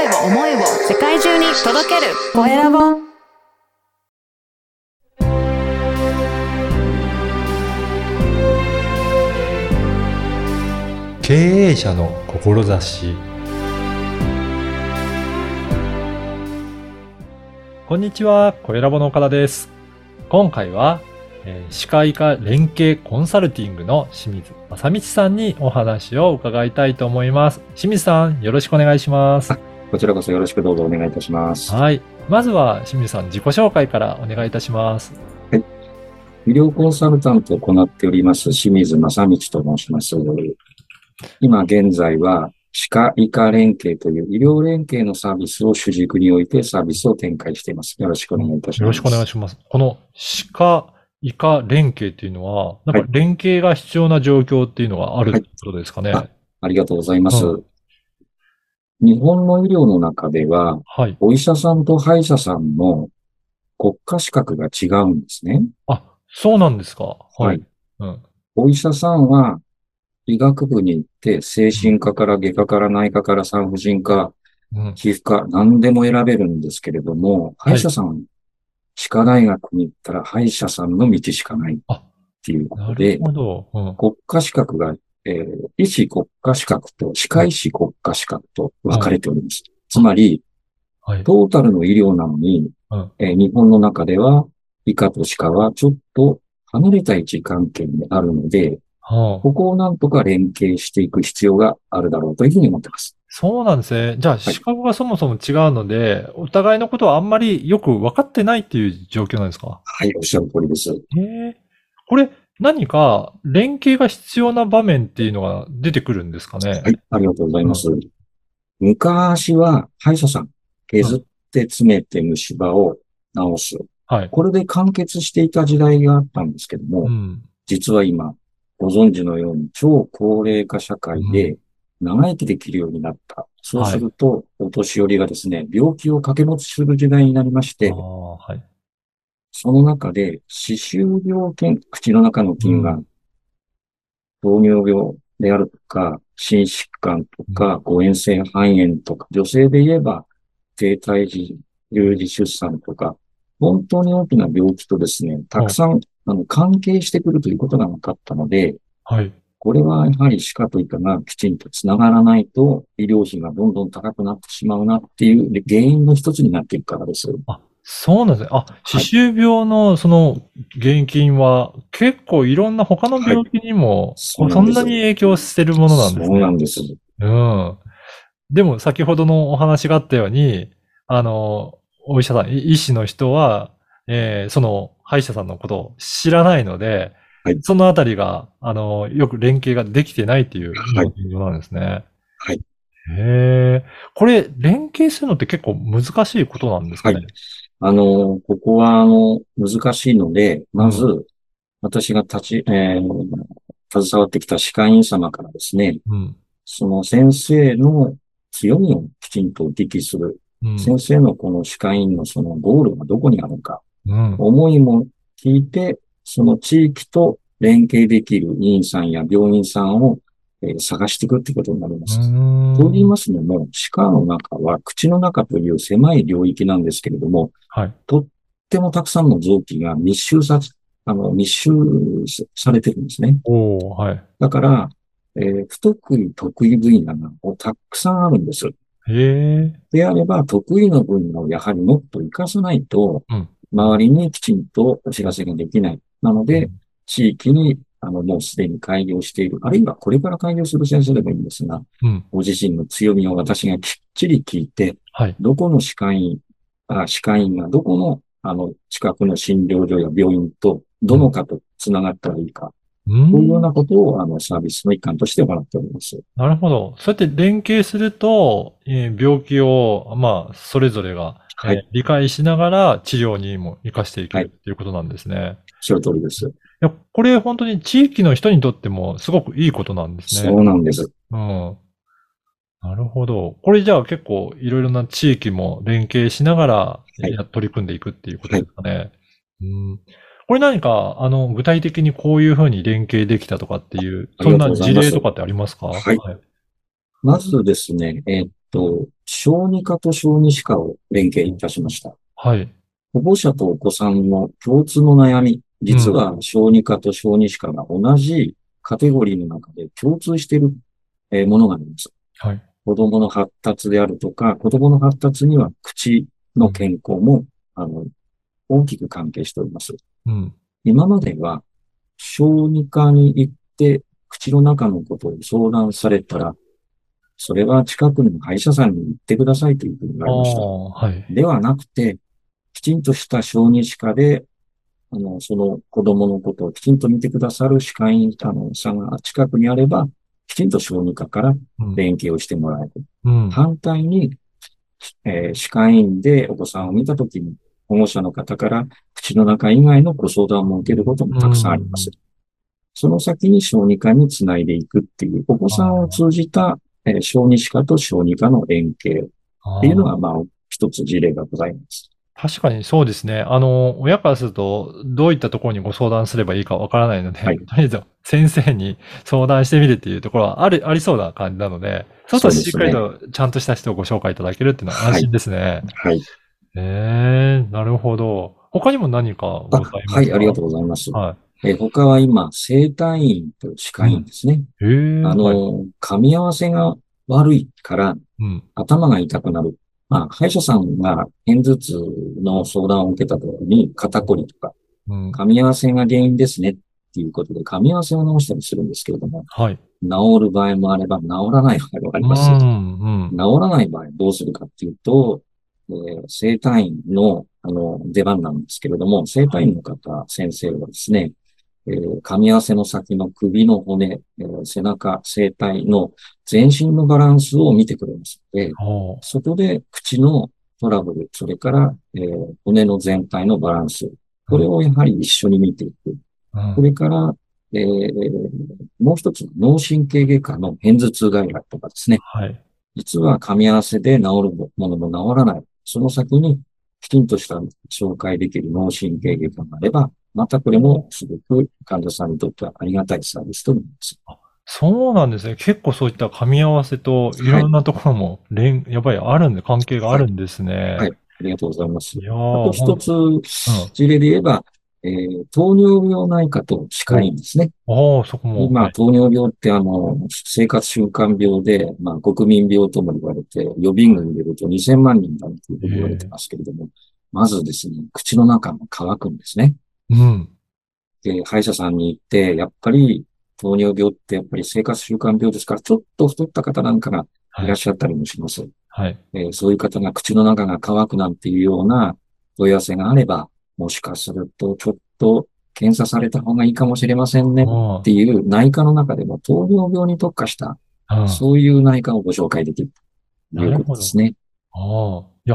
声を思いを世界中に届けるコエラボ。経営者の志。こんにちは、コエラボの岡田です。今回は歯科医科連携コンサルティングの清水正道さんにお話を伺いたいと思います。清水さん、よろしくお願いします。こちらこそよろしくどうぞお願いいたします。はい。まずは清水さん、自己紹介からお願いいたします。はい。医療コンサルタントを行っております清水正道と申します。今現在は歯科医科連携という医療連携のサービスを主軸においてサービスを展開しています。よろしくお願いいたします。よろしくお願いします。この歯科医科連携っていうのは、なんか連携が必要な状況っていうのがあるってことですかね。はいはい、ありがとうございます。日本の医療の中では、はい、お医者さんと歯医者さんの国家資格が違うんですね。あ、そうなんですか。はい。うん、お医者さんは医学部に行って、精神科から外科から内科から産婦人科、皮膚科、何でも選べるんですけれども、歯医者さんは、はい、歯科大学に行ったら歯医者さんの道しかないっていうことで、国家資格が、医師国家資格と歯科医師国家資格と分かれております。はい、つまり、はい、トータルの医療なのに、日本の中では医科と歯科はちょっと離れた位置関係にあるので、ここをなんとか連携していく必要があるだろうというふうに思っています。そうなんですね。じゃあ、資格がそもそも違うので、はい、お互いのことはあんまりよく分かってないっていう状況なんですか？はい、おっしゃる通りです。これ、何か連携が必要な場面っていうのが出てくるんですかね？はい、ありがとうございます。昔は歯医者さん、削って詰めて虫歯を治す。はい。これで完結していた時代があったんですけども、実は今、ご存知のように超高齢化社会で長生きできるようになった。そうすると、お年寄りがですね、病気を掛け持ちする時代になりまして、はい、その中で、歯周病菌、口の中の菌が、糖尿病であるとか、心疾患とか、誤嚥性肺炎とか、女性で言えば、低体児、有児出産とか、本当に大きな病気とですね、たくさん、関係してくるということが分かったので、はい、これはやはり歯科と医科がきちんとつながらないと医療費がどんどん高くなってしまうなっていう原因の一つになっているからです。あ、そうなんですね。あ、歯周病のその原因は結構いろんな他の病気にもそんなに影響してるものなんですね。そうなんです。でも先ほどのお話があったように、お医者さん、医師の人は、その歯医者さんのことを知らないので、そのあたりが、よく連携ができてないっていう現状なんですね。はい。これ、連携するのって結構難しいことなんですかね？はい。ここは、難しいので、まず、私が携わってきた歯科医院様からですね、その先生の強みをきちんとお聞きする。先生のこの歯科医院のそのゴールがどこにあるのか。思いも聞いて、その地域と連携できる医院さんや病院さんを、探していくってことになります。と言いますのも、歯科の中は口の中という狭い領域なんですけれども、とってもたくさんの臓器が密集されてるんですね。だから、不得意得意分野がたくさんあるんです。であれば、得意の分野をやはりもっと活かさないと、周りにきちんとお知らせができない。なので、地域に、もうすでに開業している、あるいはこれから開業する先生でもいいんですが、ご自身の強みを私がきっちり聞いて、どこの歯科医院がどこの、近くの診療所や病院と、どのかと繋がったらいいか。こういうようなことをサービスの一環として行っております。なるほど。そうやって連携すると、病気を、それぞれが、理解しながら治療にも活かしていけるということなんですね。その通りです。いや、これ本当に地域の人にとってもすごくいいことなんですね。そうなんです。なるほど。これじゃあ結構いろいろな地域も連携しながら、取り組んでいくっていうことですかね。これ何か、具体的にこういうふうに連携できたとかっていう、そんな事例とかってありますか？まずですね、小児科と小児歯科を連携いたしました。はい。保護者とお子さんの共通の悩み、実は小児科と小児歯科が同じカテゴリーの中で共通しているものがあります。はい。子供の発達であるとか、子供の発達には口の健康も、大きく関係しております。うん、今までは、小児科に行って、口の中のことを相談されたら、それは近くの歯医者さんに行ってくださいというふうに言われました。はい、ではなくて、きちんとした小児歯科で、その子供のことをきちんと見てくださる歯科医さんが近くにあれば、きちんと小児科から連携をしてもらえる。うんうん、反対に、歯科医院でお子さんを見たときに、保護者の方から口の中以外のご相談も受けることもたくさんあります。うん、その先に小児科につないでいくっていう、お子さんを通じた小児歯科と小児科の連携っていうのが、一つ事例がございます。確かにそうですね。親からすると、どういったところにご相談すればいいかわからないので、はい、とりあえず先生に相談してみるっていうところはありそうな感じなので、そうするとしっかりとちゃんとした人をご紹介いただけるっていうのは安心ですね。はい。はい、なるほど。他にも何かございますか？はい、ありがとうございます。はい、他は今、生体院と歯科医院ですね。うん、噛み合わせが悪いから、頭が痛くなる。まあ、歯医者さんが片頭痛の相談を受けた時に、肩こりとか、噛み合わせが原因ですねっていうことで、噛み合わせを直したりするんですけれども、はい、治る場合もあれば治らない場合もあります。治らない場合どうするかっていうと、生体院の、出番なんですけれども、生体院の方、はい、先生はですね、噛み合わせの先の首の骨、背中、声帯の全身のバランスを見てくれますので、そこで口のトラブル、それから、骨の全体のバランス、これをやはり一緒に見ていく。うん、それから、もう一つ、脳神経外科の片頭痛外来とかですね。はい、実は噛み合わせで治るものも治らない。その先にきちんとした紹介できる脳神経外科があれば、またこれもすごく患者さんにとってはありがたいサービスとなります。そうなんですね。結構そういった噛み合わせといろんなところも、やっぱりあるんで、関係があるんですね。はい。はい、ありがとうございます。あと一つ、事例で言えば、糖尿病内科と歯科医院ですね。ああ、そこも。今、糖尿病って生活習慣病で、国民病とも言われて、予備軍で言うと2000万人だというふうに言われてますけれども、まずですね、口の中も乾くんですね。うん。で、歯医者さんに行って、やっぱり糖尿病ってやっぱり生活習慣病ですから、ちょっと太った方なんかがいらっしゃったりもします。はい。そういう方が口の中が乾くなんていうような問い合わせがあれば、もしかするとちょっと検査された方がいいかもしれませんねっていう内科の中でも糖尿病に特化した、そういう内科をご紹介できるということですね。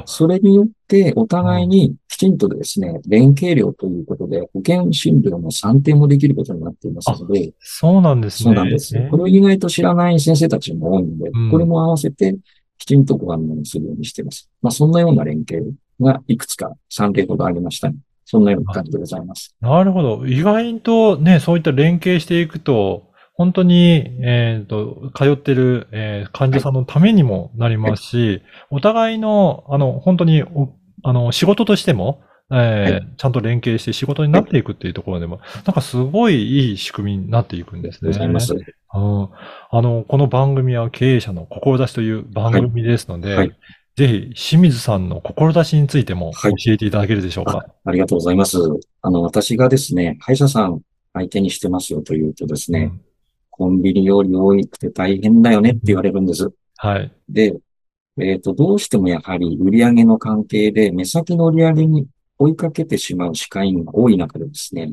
それによって、お互いにきちんとですね、連携料ということで、保険診療の算定もできることになっていますので。そうなんですね。そうなんです。これを意外と知らない先生たちも多いので、これも合わせてきちんとご案内するようにしています。そんなような連携がいくつか3例ほどありましたね。そんなような感じでございます。なるほど。意外とね、そういった連携していくと、本当に、通ってる、患者さんのためにもなりますし、はい、お互いの、本当に、仕事としても、はい、ちゃんと連携して仕事になっていくっていうところでも、なんかすごいいい仕組みになっていくんですね。ございます。この番組は経営者の志という番組ですので、ぜひ、清水さんの志についても教えていただけるでしょうか。ありがとうございます。私がですね、歯医者さん相手にしてますよというとですね、コンビニより多くて大変だよねって言われるんです。はい。で、どうしてもやはり売り上げの関係で、目先の売り上げに追いかけてしまう歯科医院が多い中でですね、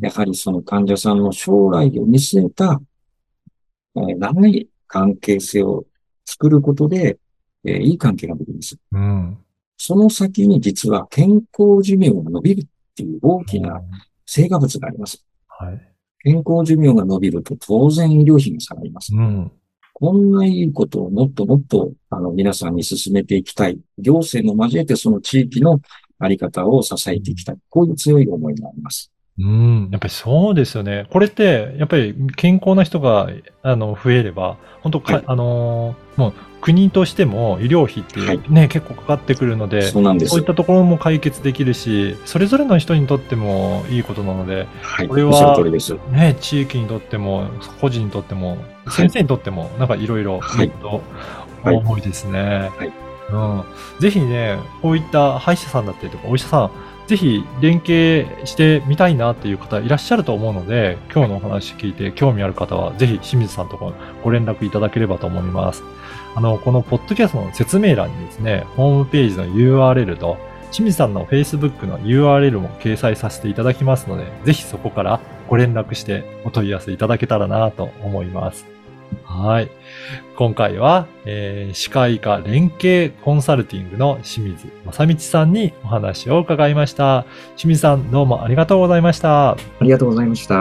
やはりその患者さんの将来を見据えた、長い関係性を作ることで、いい関係ができます。その先に実は健康寿命が伸びるっていう大きな成果物があります。はい。健康寿命が伸びると当然医療費が下がります。こんないいことをもっともっと皆さんに進めていきたい。行政も交えてその地域のあり方を支えていきたい。こういう強い思いがあります。やっぱりそうですよね。これって、やっぱり健康な人が増えれば、本当はい。もう国としても医療費ってはい。ね、結構かかってくるので、そうなんでそういっす。たところも解決できるし、それぞれの人にとってもいいことなので、はい。これおっしゃる通はりです。ね、地域にとっても、個人にとっても、は先い。生にとっても、なんかいろいろはいい。とはい。思いですね。はい。ぜひね、こういった歯医者さんだったりとか、お医者さん、ぜひ連携してみたいなっていう方いらっしゃると思うので、今日のお話聞いて興味ある方は、ぜひ清水さんとご連絡いただければと思います。このポッドキャストの説明欄にですね、ホームページの URL と、清水さんの Facebook の URL も掲載させていただきますので、ぜひそこからご連絡してお問い合わせいただけたらなと思います。はい。今回は、歯科医科連携コンサルティングの清水正道さんにお話を伺いました。清水さん、どうもありがとうございました。ありがとうございました。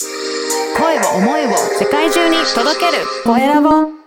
声を、思いを世界中に届ける、声ラボ。